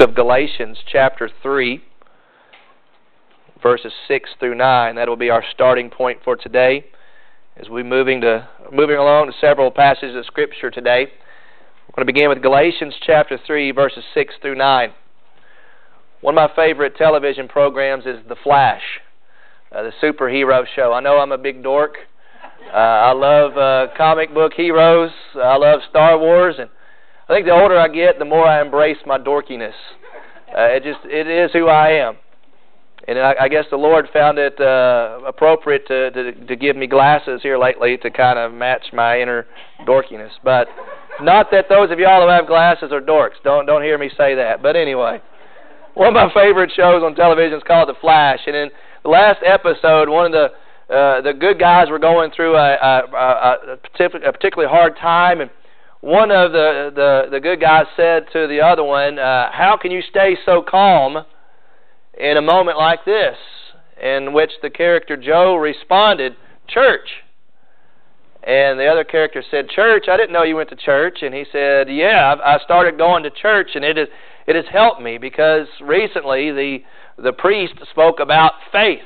Of Galatians chapter 3, verses 6 through 9. That will be our starting point for today as we're moving along to several passages of Scripture today. We're going to begin with Galatians chapter 3, verses 6 through 9. One of my favorite television programs is The Flash, the superhero show. I know I'm a big dork. I love comic book heroes. I love Star Wars, and I think the older I get, the more I embrace my dorkiness. It is who I am. And I guess the Lord found it appropriate to give me glasses here lately to kind of match my inner dorkiness. But not that those of y'all who have glasses are dorks. Don't hear me say that. But anyway, one of my favorite shows on television is called The Flash. And in the last episode, one of the good guys were going through a particularly hard time, and one of the good guys said to the other one, how can you stay so calm in a moment like this? In which the character Joe responded, church. And the other character said, church? I didn't know you went to church. And he said, yeah, I started going to church, and it has helped me, because recently the priest spoke about faith.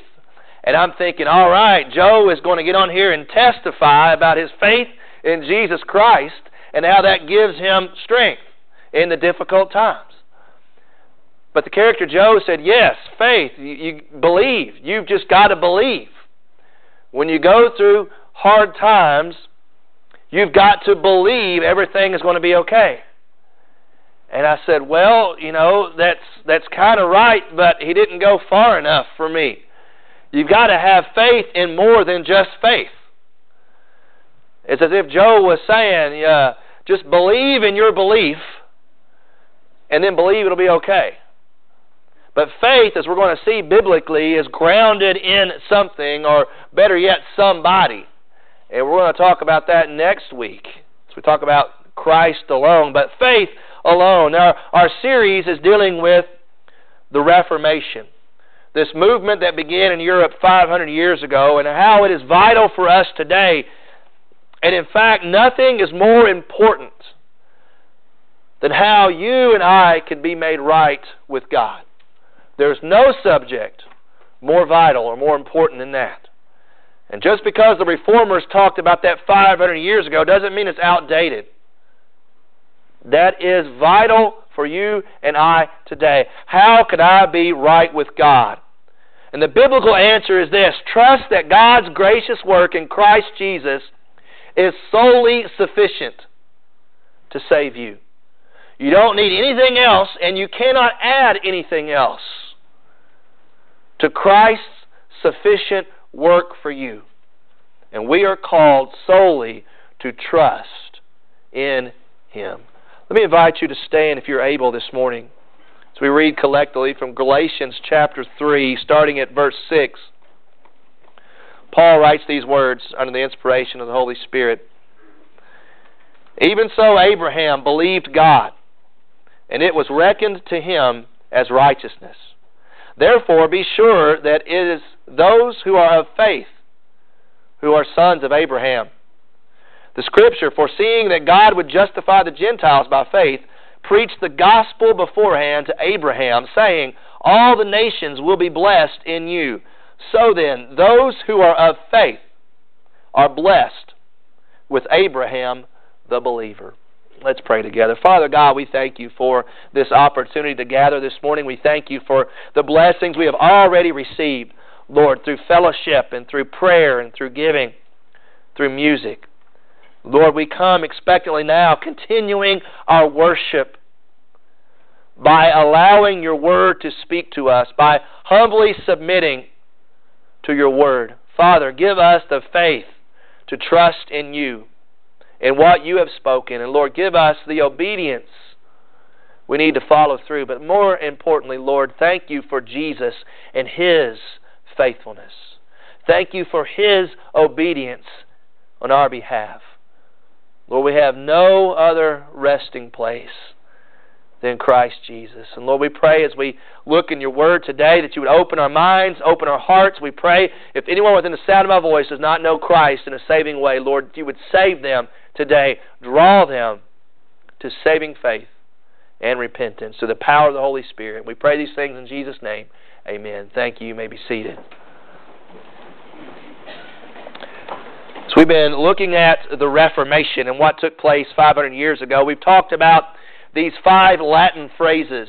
And I'm thinking, all right, Joe is going to get on here and testify about his faith in Jesus Christ, and how that gives him strength in the difficult times. But the character Joe said, yes, faith, you believe. You've just got to believe. When you go through hard times, you've got to believe everything is going to be okay. And I said, well, you know, that's kind of right, but he didn't go far enough for me. You've got to have faith in more than just faith. It's as if Joe was saying, just believe in your belief, and then believe it'll be okay. But faith, as we're going to see biblically, is grounded in something, or better yet, somebody. And we're going to talk about that next week, as we talk about Christ alone, but faith alone. Now, our series is dealing with the Reformation, this movement that began in Europe 500 years ago, and how it is vital for us today. And in fact, nothing is more important than how you and I can be made right with God. There's no subject more vital or more important than that. And just because the Reformers talked about that 500 years ago doesn't mean it's outdated. That is vital for you and I today. How can I be right with God? And the biblical answer is this: trust that God's gracious work in Christ Jesus is solely sufficient to save you. You don't need anything else, and you cannot add anything else to Christ's sufficient work for you. And we are called solely to trust in Him. Let me invite you to stand if you're able this morning as we read collectively from Galatians chapter 3, starting at verse 6. Paul writes these words under the inspiration of the Holy Spirit. Even so, Abraham believed God, and it was reckoned to him as righteousness. Therefore, be sure that it is those who are of faith who are sons of Abraham. The Scripture, foreseeing that God would justify the Gentiles by faith, preached the gospel beforehand to Abraham, saying, all the nations will be blessed in you. So then, those who are of faith are blessed with Abraham the believer. Let's pray together. Father God, we thank you for this opportunity to gather this morning. We thank you for the blessings we have already received, Lord, through fellowship and through prayer and through giving, through music. Lord, we come expectantly now, continuing our worship by allowing your word to speak to us, by humbly submitting to your word. Father, give us the faith to trust in you and what you have spoken. And Lord, give us the obedience we need to follow through. But more importantly, Lord, thank you for Jesus and his faithfulness. Thank you for his obedience on our behalf. Lord, we have no other resting place than Christ Jesus. And Lord, we pray as we look in your word today that you would open our minds, open our hearts. We pray if anyone within the sound of my voice does not know Christ in a saving way, Lord, you would save them today. Draw them to saving faith and repentance through the power of the Holy Spirit. We pray these things in Jesus' name. Amen. Thank you. You may be seated. So we've been looking at the Reformation and what took place 500 years ago. We've talked about these 5 Latin phrases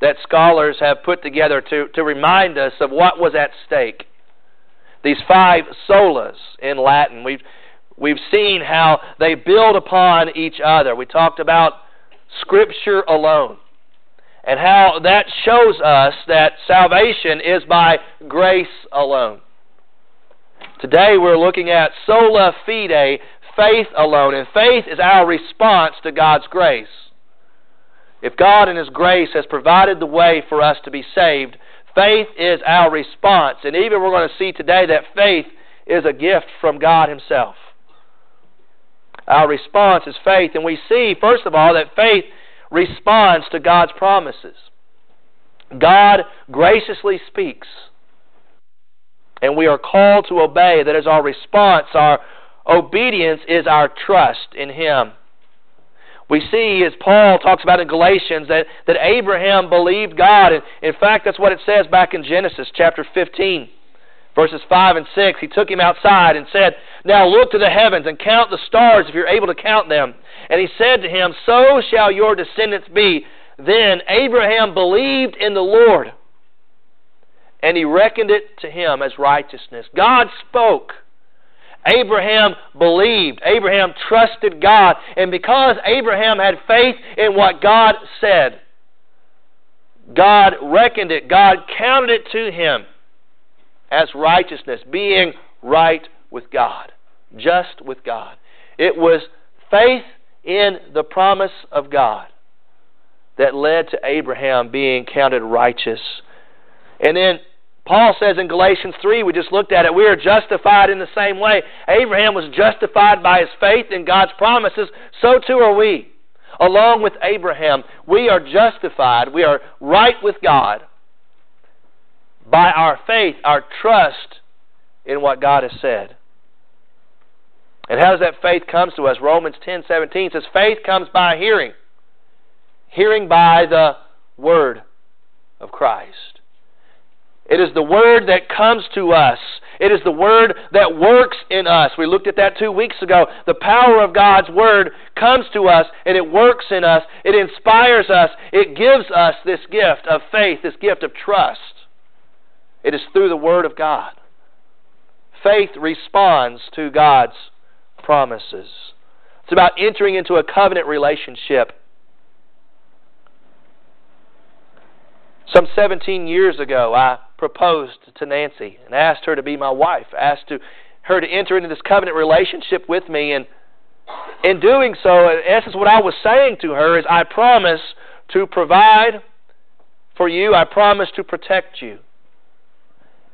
that scholars have put together to remind us of what was at stake. These 5 solas in Latin. We've seen how they build upon each other. We talked about Scripture alone and how that shows us that salvation is by grace alone. Today we're looking at sola fide, faith alone. And faith is our response to God's grace. If God in His grace has provided the way for us to be saved, faith is our response. And even we're going to see today that faith is a gift from God Himself. Our response is faith. And we see, first of all, that faith responds to God's promises. God graciously speaks, and we are called to obey. That is our response. Our obedience is our trust in Him. We see, as Paul talks about in Galatians, that Abraham believed God. And in fact, that's what it says back in Genesis chapter 15, verses 5 and 6. He took him outside and said, "Now look to the heavens and count the stars if you're able to count them." And he said to him, "So shall your descendants be." Then Abraham believed in the Lord, and He reckoned it to him as righteousness. God spoke. Abraham believed. Abraham trusted God. And because Abraham had faith in what God said, God reckoned it. God counted it to him as righteousness, being right with God, just with God. It was faith in the promise of God that led to Abraham being counted righteous. And then Paul says in Galatians 3, we just looked at it, we are justified in the same way. Abraham was justified by his faith in God's promises. So too are we. Along with Abraham, we are justified. We are right with God by our faith, our trust in what God has said. And how does that faith come to us? Romans 10:17 says, faith comes by hearing. Hearing by the Word of Christ. It is the Word that comes to us. It is the Word that works in us. We looked at that 2 weeks ago. The power of God's Word comes to us, and it works in us. It inspires us. It gives us this gift of faith, this gift of trust. It is through the Word of God. Faith responds to God's promises. It's about entering into a covenant relationship. Some 17 years ago, I proposed to Nancy and asked her to be my wife, asked her to enter into this covenant relationship with me. And in doing so, in essence, what I was saying to her is, I promise to provide for you. I promise to protect you.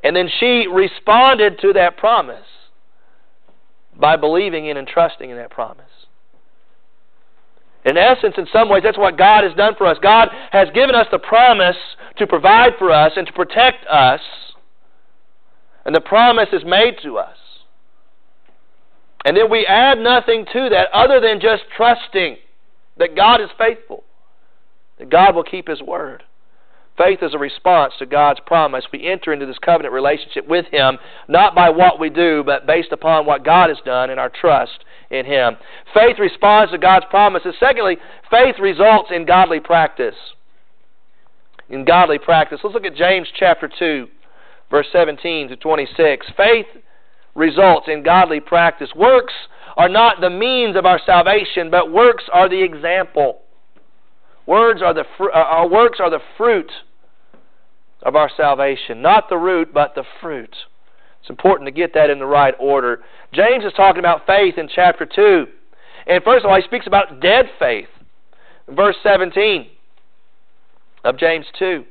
And then she responded to that promise by believing in and trusting in that promise. In essence, in some ways, that's what God has done for us. God has given us the promise to provide for us and to protect us, and the promise is made to us. And then we add nothing to that other than just trusting that God is faithful, that God will keep His Word. Faith is a response to God's promise. We enter into this covenant relationship with Him, not by what we do, but based upon what God has done and our trust in Him. Faith responds to God's promises. Secondly, faith results in godly practice. In godly practice. Let's look at James chapter 2, verse 17 to 26. Faith results in godly practice. Works are not the means of our salvation, but works are the example. Works are the fruit of our salvation. Not the root, but the fruit. It's important to get that in the right order. James is talking about faith in chapter 2. And first of all, he speaks about dead faith. Verse 17 of James 2.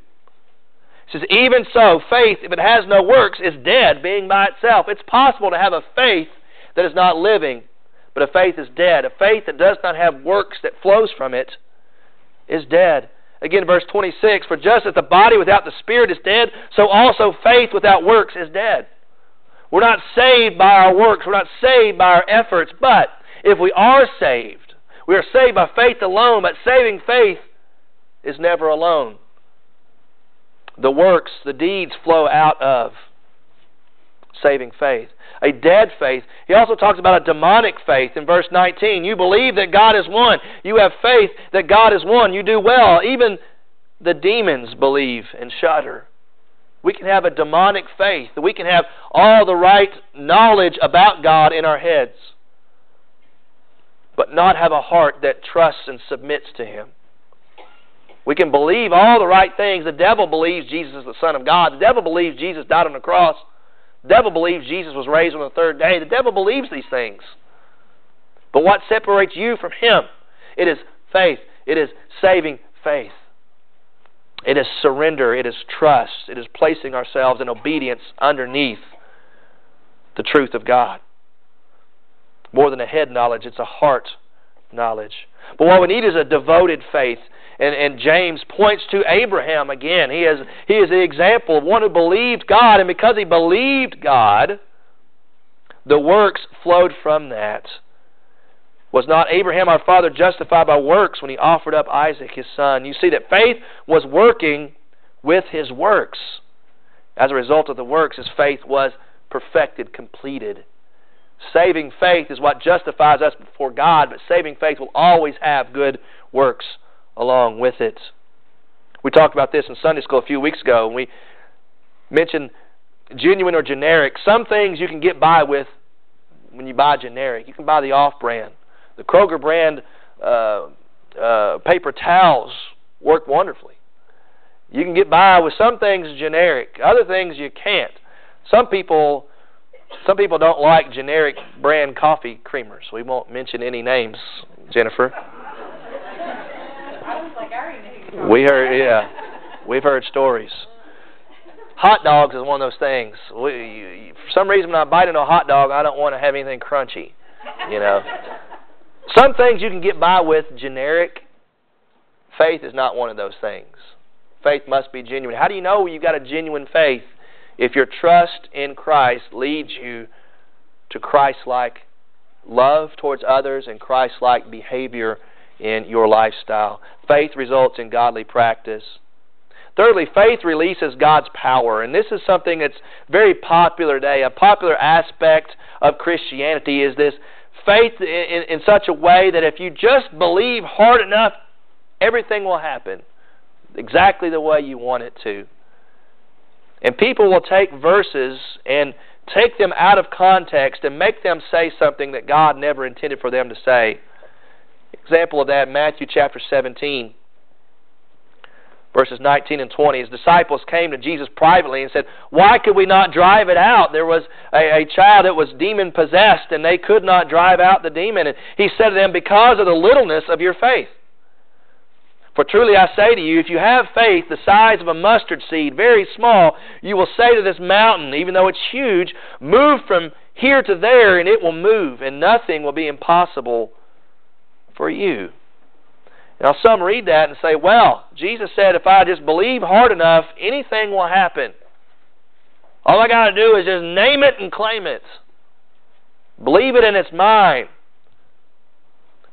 He says, even so, faith, if it has no works, is dead, being by itself. It's possible to have a faith that is not living, but a faith is dead. A faith that does not have works that flows from it is dead. Again, verse 26, for just as the body without the spirit is dead, so also faith without works is dead. We're not saved by our works. We're not saved by our efforts. But if we are saved, we are saved by faith alone. But saving faith is never alone. The works, the deeds flow out of saving faith. A dead faith. He also talks about a demonic faith in verse 19. You believe that God is one. You have faith that God is one. You do well. Even the demons believe and shudder. We can have a demonic faith. We can have all the right knowledge about God in our heads, but not have a heart that trusts and submits to Him. We can believe all the right things. The devil believes Jesus is the Son of God. The devil believes Jesus died on the cross. The devil believes Jesus was raised on the third day. The devil believes these things. But what separates you from Him? It is faith. It is saving faith. It is surrender. It is trust. It is placing ourselves in obedience underneath the truth of God. More than a head knowledge, it's a heart knowledge. But what we need is a devoted faith. And James points to Abraham again. He is the example of one who believed God, and because he believed God, the works flowed from that. Was not Abraham our father justified by works when he offered up Isaac his son? You see that faith was working with his works. As a result of the works, his faith was perfected, completed. Saving faith is what justifies us before God, but saving faith will always have good works along with it. We talked about this in Sunday school a few weeks ago, and we mentioned genuine or generic. Some things you can get by with when you buy generic. You can buy the off-brand. The Kroger brand paper towels work wonderfully. You can get by with some things generic. Other things you can't. Some people don't like generic brand coffee creamers. We won't mention any names, Jennifer. I was like, I already knew you were talking. We've heard stories. Hot dogs is one of those things. For some reason, when I bite into a hot dog, I don't want to have anything crunchy. You know, some things you can get by with generic. Faith is not one of those things. Faith must be genuine. How do you know you've got a genuine faith? If your trust in Christ leads you to Christ-like love towards others and Christ-like behavior in your lifestyle. Faith results in godly practice. Thirdly, faith releases God's power. And this is something that's very popular today. A popular aspect of Christianity is this faith in such a way that if you just believe hard enough, everything will happen exactly the way you want it to. And people will take verses and take them out of context and make them say something that God never intended for them to say. Example of that, Matthew chapter 17, verses 19 and 20. His disciples came to Jesus privately and said, "Why could we not drive it out? There was a child that was demon-possessed, and they could not drive out the demon." And he said to them, "Because of the littleness of your faith. For truly I say to you, if you have faith the size of a mustard seed, very small, you will say to this mountain, even though it's huge, move from here to there, and it will move, and nothing will be impossible for you." Now some read that and say, well, Jesus said if I just believe hard enough, anything will happen. All I got to do is just name it and claim it. Believe it and it's mine.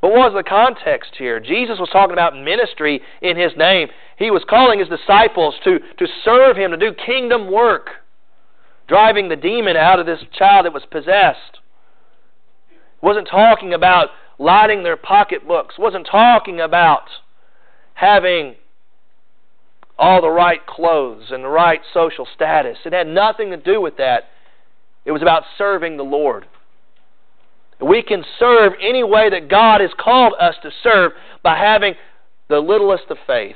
But what was the context here? Jesus was talking about ministry in His name. He was calling His disciples to serve Him, to do kingdom work, driving the demon out of this child that was possessed. He wasn't talking about lining their pocketbooks. He wasn't talking about having all the right clothes and the right social status. It had nothing to do with that. It was about serving the Lord. We can serve any way that God has called us to serve by having the littlest of faith.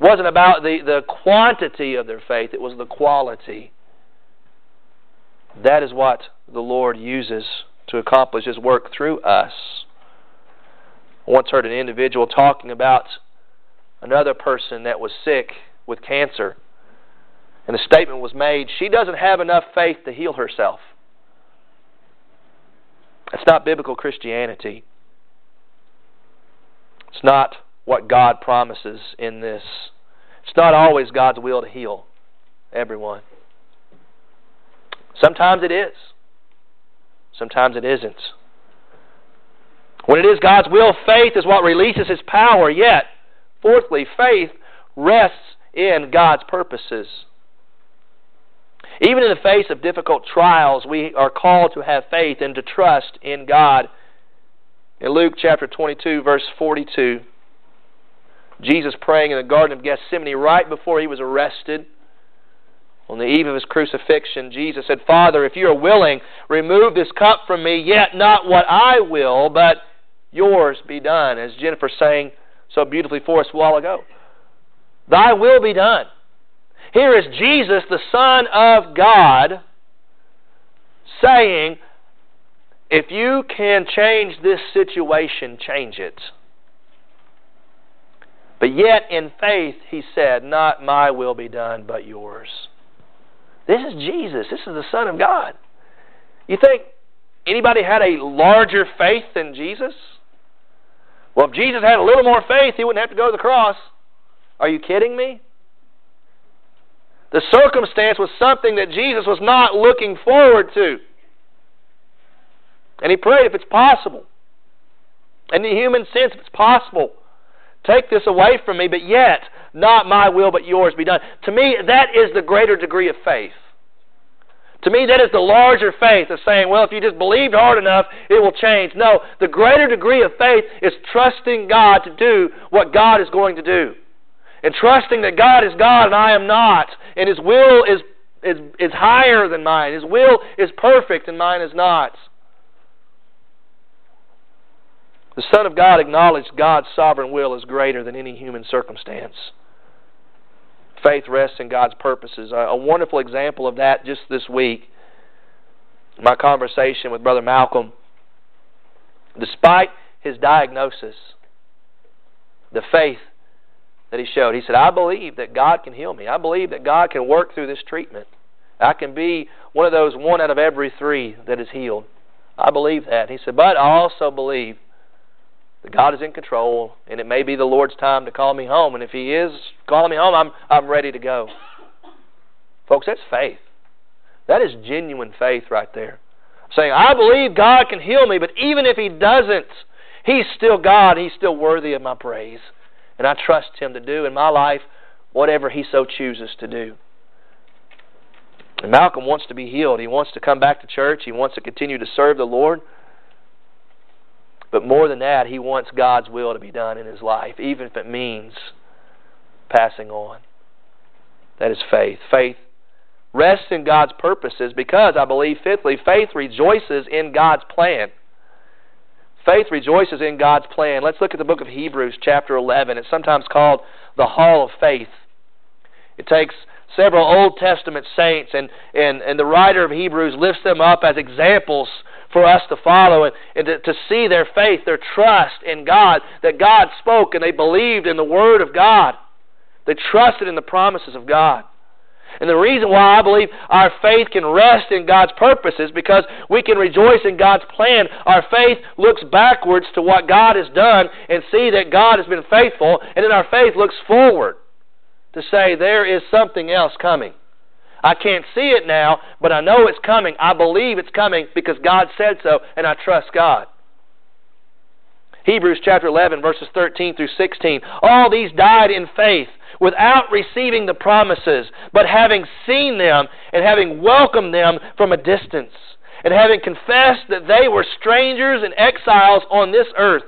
It wasn't about the quantity of their faith. It was the quality. That is what the Lord uses to accomplish His work through us. I once heard an individual talking about another person that was sick with cancer. And the statement was made, she doesn't have enough faith to heal herself. It's not biblical Christianity. It's not what God promises in this. It's not always God's will to heal everyone. Sometimes it is. Sometimes it isn't. When it is God's will, faith is what releases His power, yet Fourthly, faith rests in God's purposes. Even in the face of difficult trials, we are called to have faith and to trust in God. In Luke chapter 22, verse 42, Jesus praying in the Garden of Gethsemane right before he was arrested, on the eve of his crucifixion, Jesus said, "Father, if you are willing, remove this cup from me, yet not what I will, but yours be done," as Jennifer sang so beautifully for us a while ago. Thy will be done. Here is Jesus, the Son of God, saying, if you can change this situation, change it. But yet in faith, he said, not my will be done, but yours. This is Jesus. This is the Son of God. You think anybody had a larger faith than Jesus? Well, if Jesus had a little more faith, he wouldn't have to go to the cross. Are you kidding me? The circumstance was something that Jesus was not looking forward to. And he prayed, if it's possible, in the human sense, if it's possible, take this away from me, but yet, not my will but yours be done. To me, that is the greater degree of faith. To me, that is the larger faith of saying, well, if you just believed hard enough, it will change. No, the greater degree of faith is trusting God to do what God is going to do. And trusting that God is God and I am not. And His will is higher than mine. His will is perfect and mine is not. The Son of God acknowledged God's sovereign will is greater than any human circumstance. Faith rests in God's purposes. A wonderful example of that just this week, my conversation with Brother Malcolm. Despite his diagnosis, the faith that he showed, he said, I believe that God can heal me. I believe that God can work through this treatment. I can be one of those one out of every three that is healed. I believe that. He said, but I also believe that God is in control, and it may be the Lord's time to call me home. And if He is calling me home, I'm ready to go. Folks, that's faith. That is genuine faith right there. Saying, I believe God can heal me, but even if He doesn't, He's still God. He's still worthy of my praise. And I trust Him to do in my life whatever He so chooses to do. And Malcolm wants to be healed. He wants to come back to church. He wants to continue to serve the Lord. But more than that, he wants God's will to be done in his life, even if it means passing on. That is faith. Faith rests in God's purposes because, I believe, fifthly, faith rejoices in God's plan. Faith rejoices in God's plan. Let's look at the book of Hebrews, chapter 11. It's sometimes called the Hall of Faith. It takes several Old Testament saints, and the writer of Hebrews lifts them up as examples for us to follow and to see their faith, their trust in God, that God spoke and they believed in the Word of God. They trusted in the promises of God. And the reason why I believe our faith can rest in God's purpose is because we can rejoice in God's plan. Our faith looks backwards to what God has done and see that God has been faithful, and then our faith looks forward to say there is something else coming. I can't see it now, but I know it's coming. I believe it's coming because God said so, and I trust God. Hebrews chapter 11, verses 13 through 16. All these died in faith without receiving the promises, but having seen them and having welcomed them from a distance, and having confessed that they were strangers and exiles on this earth.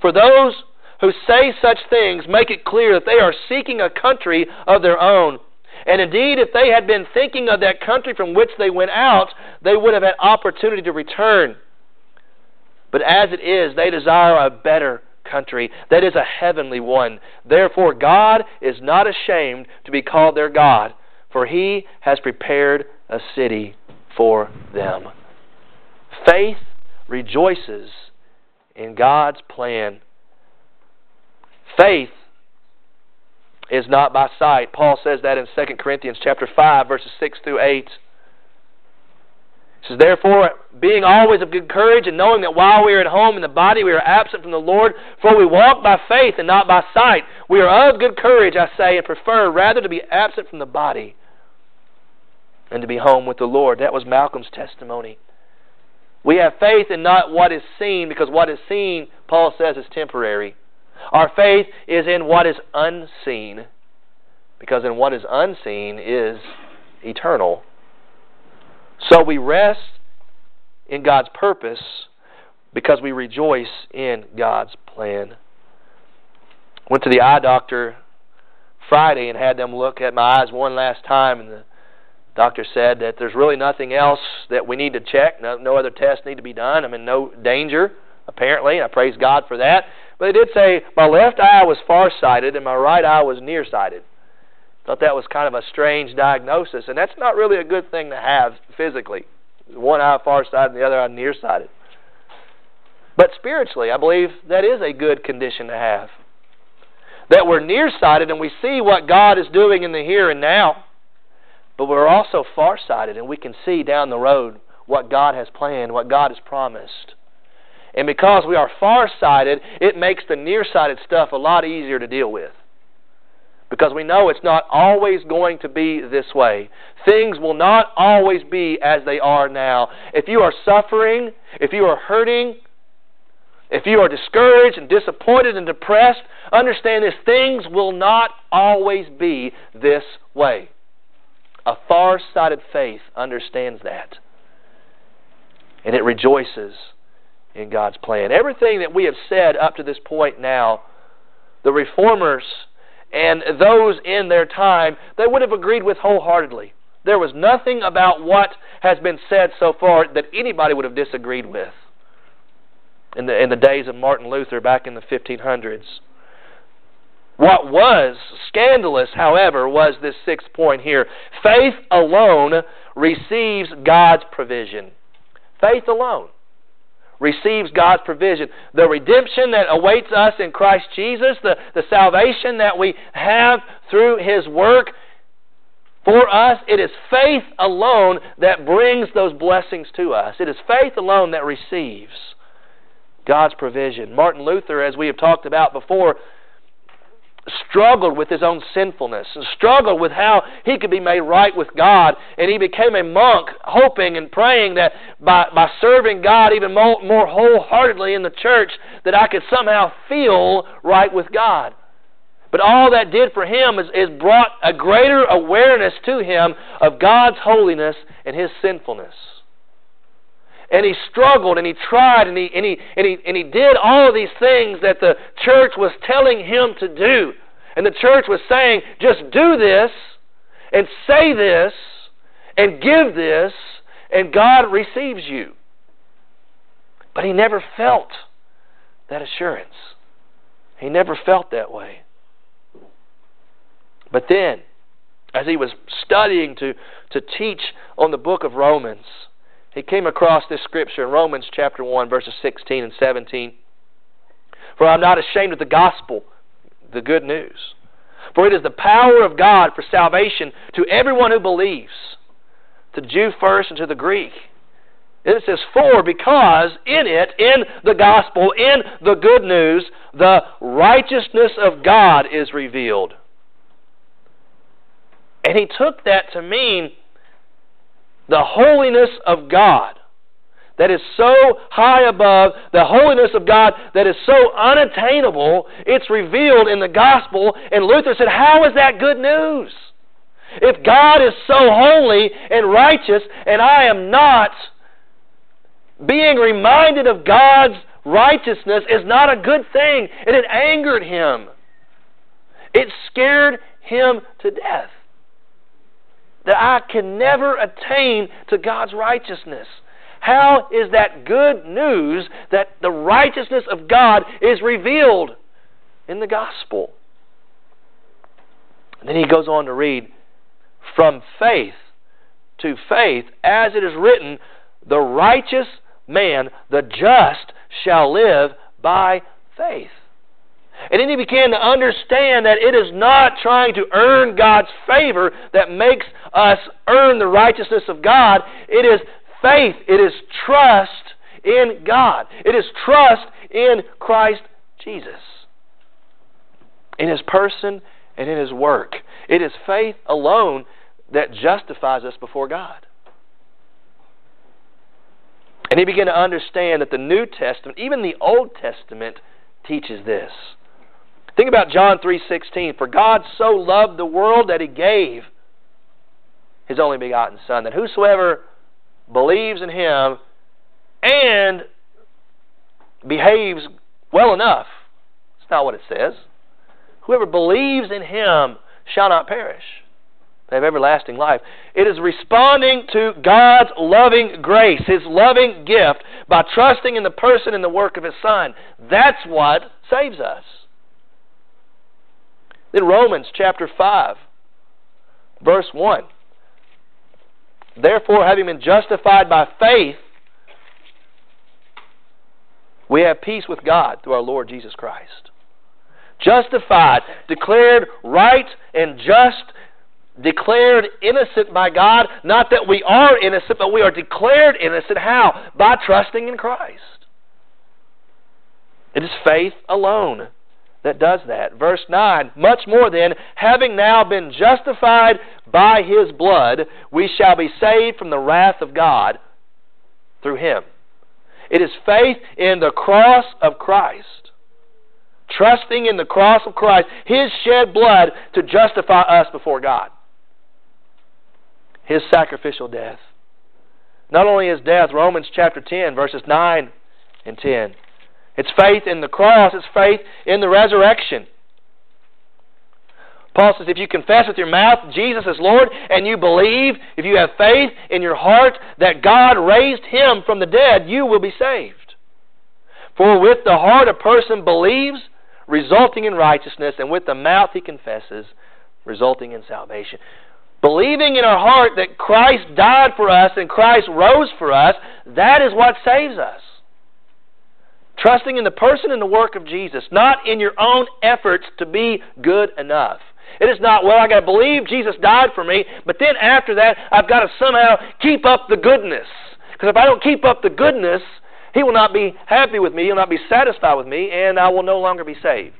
For those who say such things make it clear that they are seeking a country of their own. And indeed, if they had been thinking of that country from which they went out, they would have had opportunity to return. But as it is, they desire a better country, that is a heavenly one. Therefore, God is not ashamed to be called their God, for He has prepared a city for them. Faith rejoices in God's plan. Faith is not by sight. Paul says that in 2 Corinthians chapter 5, verses 6 through 8. It says, therefore, being always of good courage, and knowing that while we are at home in the body, we are absent from the Lord, for we walk by faith and not by sight. We are of good courage, I say, and prefer rather to be absent from the body and to be home with the Lord. That was Malcolm's testimony. We have faith in not what is seen, because what is seen, Paul says, is temporary. Our faith is in what is unseen, because in what is unseen is eternal. So we rest in God's purpose because we rejoice in God's plan. Went to the eye doctor Friday and had them look at my eyes one last time, and the doctor said that there's really nothing else that we need to check. No other tests need to be done. I'm in no danger, apparently, and I praise God for that. But they did say my left eye was farsighted and my right eye was nearsighted. Thought that was kind of a strange diagnosis, and that's not really a good thing to have physically. One eye farsighted and the other eye nearsighted. But spiritually, I believe that is a good condition to have. That we're nearsighted and we see what God is doing in the here and now, but we're also farsighted and we can see down the road what God has planned, what God has promised. And because we are farsighted, it makes the nearsighted stuff a lot easier to deal with. Because we know it's not always going to be this way. Things will not always be as they are now. If you are suffering, if you are hurting, if you are discouraged and disappointed and depressed, understand this, things will not always be this way. A far-sighted faith understands that. And it rejoices in God's plan. Everything that we have said up to this point now, the reformers and those in their time, they would have agreed with wholeheartedly. There was nothing about what has been said so far that anybody would have disagreed with. In the days of Martin Luther back in the 1500s. What was scandalous, however, was this sixth point here. Faith alone receives God's provision. Faith alone receives God's provision. The redemption that awaits us in Christ Jesus, the salvation that we have through His work for us, it is faith alone that brings those blessings to us. It is faith alone that receives God's provision. Martin Luther, as we have talked about before, struggled with his own sinfulness and struggled with how he could be made right with God, and he became a monk hoping and praying that by serving God even more wholeheartedly in the church that I could somehow feel right with God. But all that did for him is brought a greater awareness to him of God's holiness and his sinfulness. And he struggled, and he tried, and he did all of these things that the church was telling him to do. And the church was saying, just do this, and say this, and give this, and God receives you. But he never felt that assurance. He never felt that way. But then, as he was studying to teach on the book of Romans, he came across this scripture in Romans chapter 1, verses 16 and 17. For I'm not ashamed of the gospel, the good news. For it is the power of God for salvation to everyone who believes, to Jew first and to the Greek. And it says, for because in it, in the gospel, in the good news, the righteousness of God is revealed. And he took that to mean the holiness of God that is so high above, the holiness of God that is so unattainable, it's revealed in the gospel. And Luther said, how is that good news? If God is so holy and righteous, and I am not, being reminded of God's righteousness is not a good thing. And it angered him. It scared him to death. That I can never attain to God's righteousness. How is that good news that the righteousness of God is revealed in the gospel? And then he goes on to read, from faith to faith, as it is written, the righteous man, the just, shall live by faith. And then he began to understand that it is not trying to earn God's favor that makes us earn the righteousness of God. It is faith. It is trust in God. It is trust in Christ Jesus, in His person and in His work. It is faith alone that justifies us before God. And he began to understand that the New Testament, even the Old Testament, teaches this. Think about John 3:16. For God so loved the world that He gave His only begotten Son, that whosoever believes in Him and behaves well enough. That's not what it says. Whoever believes in Him shall not perish. They have everlasting life. It is responding to God's loving grace, His loving gift, by trusting in the person and the work of His Son. That's what saves us. Then Romans chapter 5, verse 1. Therefore, having been justified by faith, we have peace with God through our Lord Jesus Christ. Justified, declared right and just, declared innocent by God. Not that we are innocent, but we are declared innocent. How? By trusting in Christ. It is faith alone that does that. Verse 9, much more then, having now been justified by His blood, we shall be saved from the wrath of God through Him. It is faith in the cross of Christ. Trusting in the cross of Christ, His shed blood to justify us before God. His sacrificial death. Not only His death, Romans chapter 10, verses 9 and 10. It's faith in the cross. It's faith in the resurrection. Paul says, if you confess with your mouth Jesus is Lord, and you believe, if you have faith in your heart that God raised Him from the dead, you will be saved. For with the heart a person believes, resulting in righteousness, and with the mouth he confesses, resulting in salvation. Believing in our heart that Christ died for us and Christ rose for us, that is what saves us. Trusting in the person and the work of Jesus, not in your own efforts to be good enough. It is not, well, I've got to believe Jesus died for me, but then after that, I've got to somehow keep up the goodness. Because if I don't keep up the goodness, He will not be happy with me, He will not be satisfied with me, and I will no longer be saved.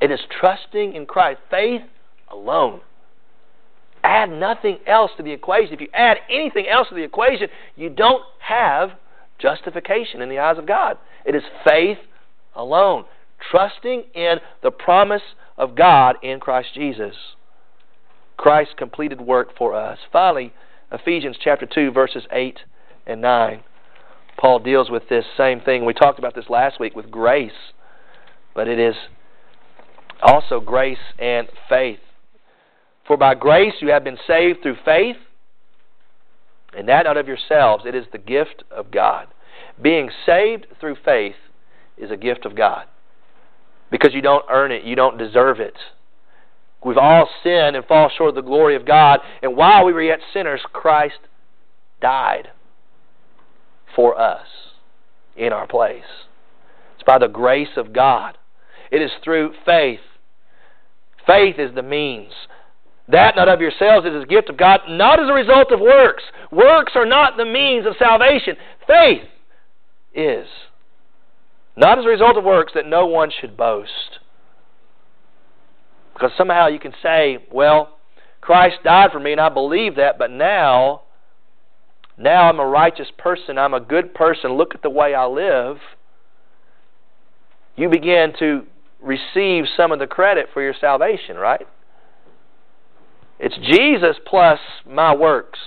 It is trusting in Christ. Faith alone. Add nothing else to the equation. If you add anything else to the equation, you don't have justification in the eyes of God. It is faith alone. Trusting in the promise of God in Christ Jesus. Christ's completed work for us. Finally, Ephesians chapter 2, verses 8 and 9. Paul deals with this same thing. We talked about this last week with grace, but it is also grace and faith. For by grace you have been saved through faith, and that not of yourselves. It is the gift of God. Being saved through faith is a gift of God because you don't earn it. You don't deserve it. We've all sinned and fall short of the glory of God, and while we were yet sinners, Christ died for us in our place. It's by the grace of God. It is through faith. Faith is the means. That not of yourselves, it is a gift of God, not as a result of works. Works are not the means of salvation. Faith is. Not as a result of works, that no one should boast. Because somehow you can say, well, Christ died for me and I believe that, but now I'm a righteous person. I'm a good person. Look at the way I live. You begin to receive some of the credit for your salvation, right? It's Jesus plus my works.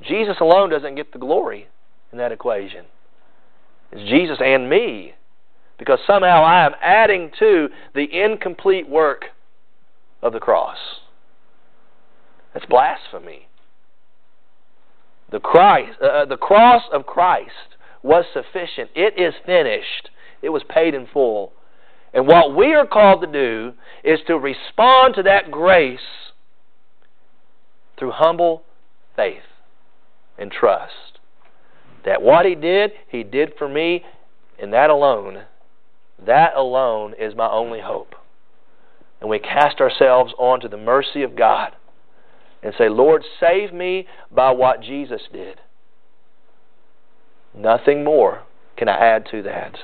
Jesus alone doesn't get the glory in that equation. It's Jesus and me. Because somehow I am adding to the incomplete work of the cross. That's blasphemy. The cross of Christ was sufficient. It is finished. It was paid in full. And what we are called to do is to respond to that grace through humble faith and trust. That what He did for me, and that alone is my only hope. And we cast ourselves onto the mercy of God and say, Lord, save me by what Jesus did. Nothing more can I add to that.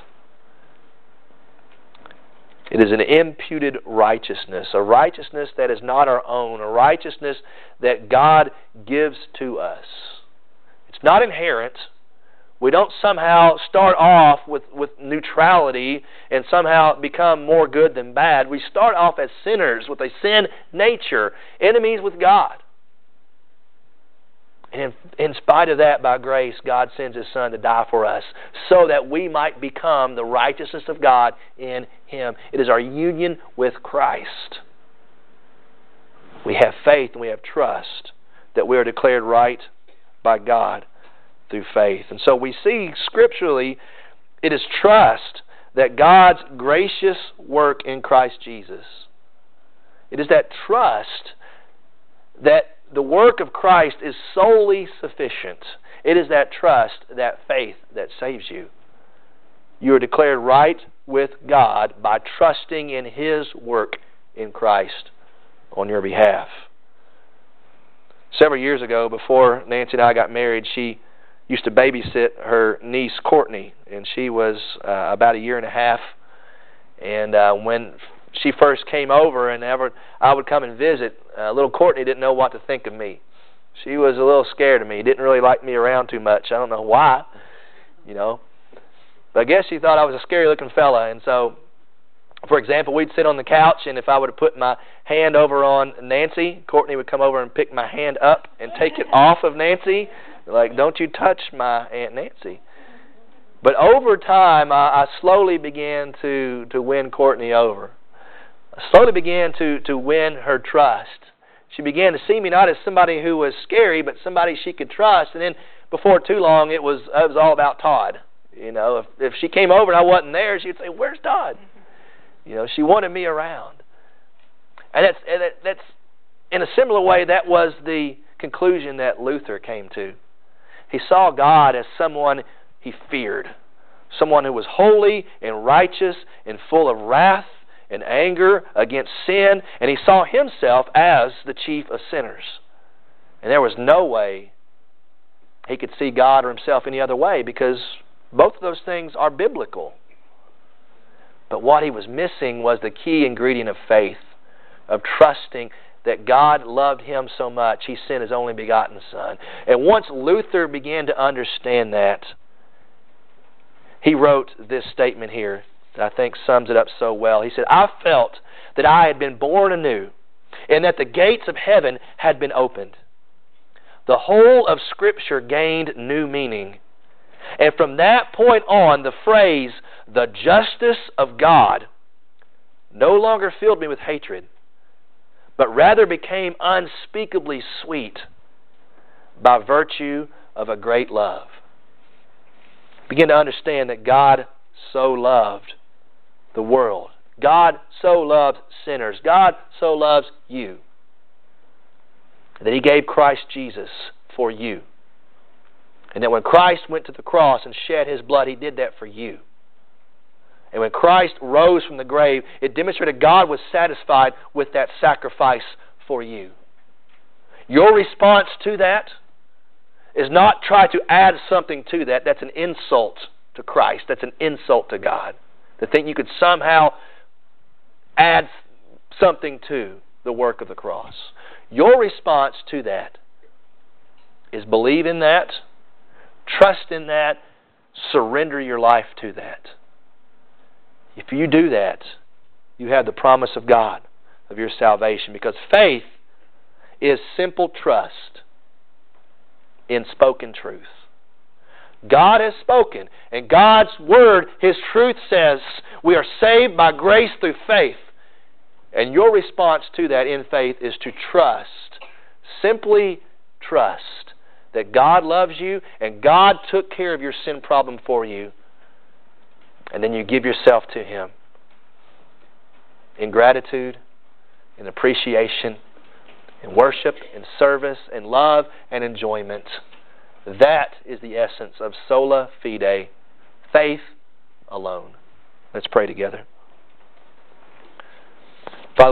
It is an imputed righteousness, a righteousness that is not our own, a righteousness that God gives to us. It's not inherent. We don't somehow start off with neutrality and somehow become more good than bad. We start off as sinners with a sin nature, enemies with God. And in spite of that, by grace, God sends His Son to die for us so that we might become the righteousness of God in Him. It is our union with Christ. We have faith and we have trust that we are declared right by God through faith. And so we see scripturally, it is trust that God's gracious work in Christ Jesus. It is that trust that the work of Christ is solely sufficient. It is that trust, that faith, that saves you. You are declared right with God by trusting in His work in Christ on your behalf. Several years ago, before Nancy and I got married, she used to babysit her niece Courtney, and she was about a year and a half. And when she first came over and I would come and visit, little Courtney didn't know what to think of me. She was a little scared of me, didn't really like me around too much. I don't know why, you know. But I guess she thought I was a scary-looking fella. And so, for example, we'd sit on the couch, and if I would have put my hand over on Nancy, Courtney would come over and pick my hand up and take it off of Nancy. Like, don't you touch my Aunt Nancy. But over time, I slowly began to win Courtney over. I slowly began to win her trust. She began to see me not as somebody who was scary, but somebody she could trust. And then before too long, it was all about Todd. You know, if she came over and I wasn't there, she would say, "Where's Todd?" You know, she wanted me around. And that's in a similar way, that was the conclusion that Luther came to. He saw God as someone he feared, someone who was holy and righteous and full of wrath and anger against sin, and he saw himself as the chief of sinners. And there was no way he could see God or himself any other way, because both of those things are biblical. But what he was missing was the key ingredient of faith, of trusting that God loved him so much, He sent His only begotten Son. And once Luther began to understand that, he wrote this statement here that I think sums it up so well. He said, "I felt that I had been born anew, and that the gates of heaven had been opened. The whole of Scripture gained new meaning. And from that point on, the phrase, 'the justice of God,' no longer filled me with hatred, but rather became unspeakably sweet by virtue of a great love." Begin to understand that God so loved the world. God so loves sinners. God so loves you, that He gave Christ Jesus for you. And that when Christ went to the cross and shed His blood, He did that for you. And when Christ rose from the grave, it demonstrated God was satisfied with that sacrifice for you. Your response to that is not try to add something to that. That's an insult to Christ. That's an insult to God, to think you could somehow add something to the work of the cross. Your response to that is believe in that, trust in that, surrender your life to that. If you do that, you have the promise of God of your salvation, because faith is simple trust in spoken truth. God has spoken, and God's Word, His truth says, we are saved by grace through faith. And your response to that in faith is to trust, simply trust, that God loves you and God took care of your sin problem for you. And then you give yourself to Him in gratitude, in appreciation, in worship, in service, in love, and enjoyment. That is the essence of sola fide, faith alone. Let's pray together.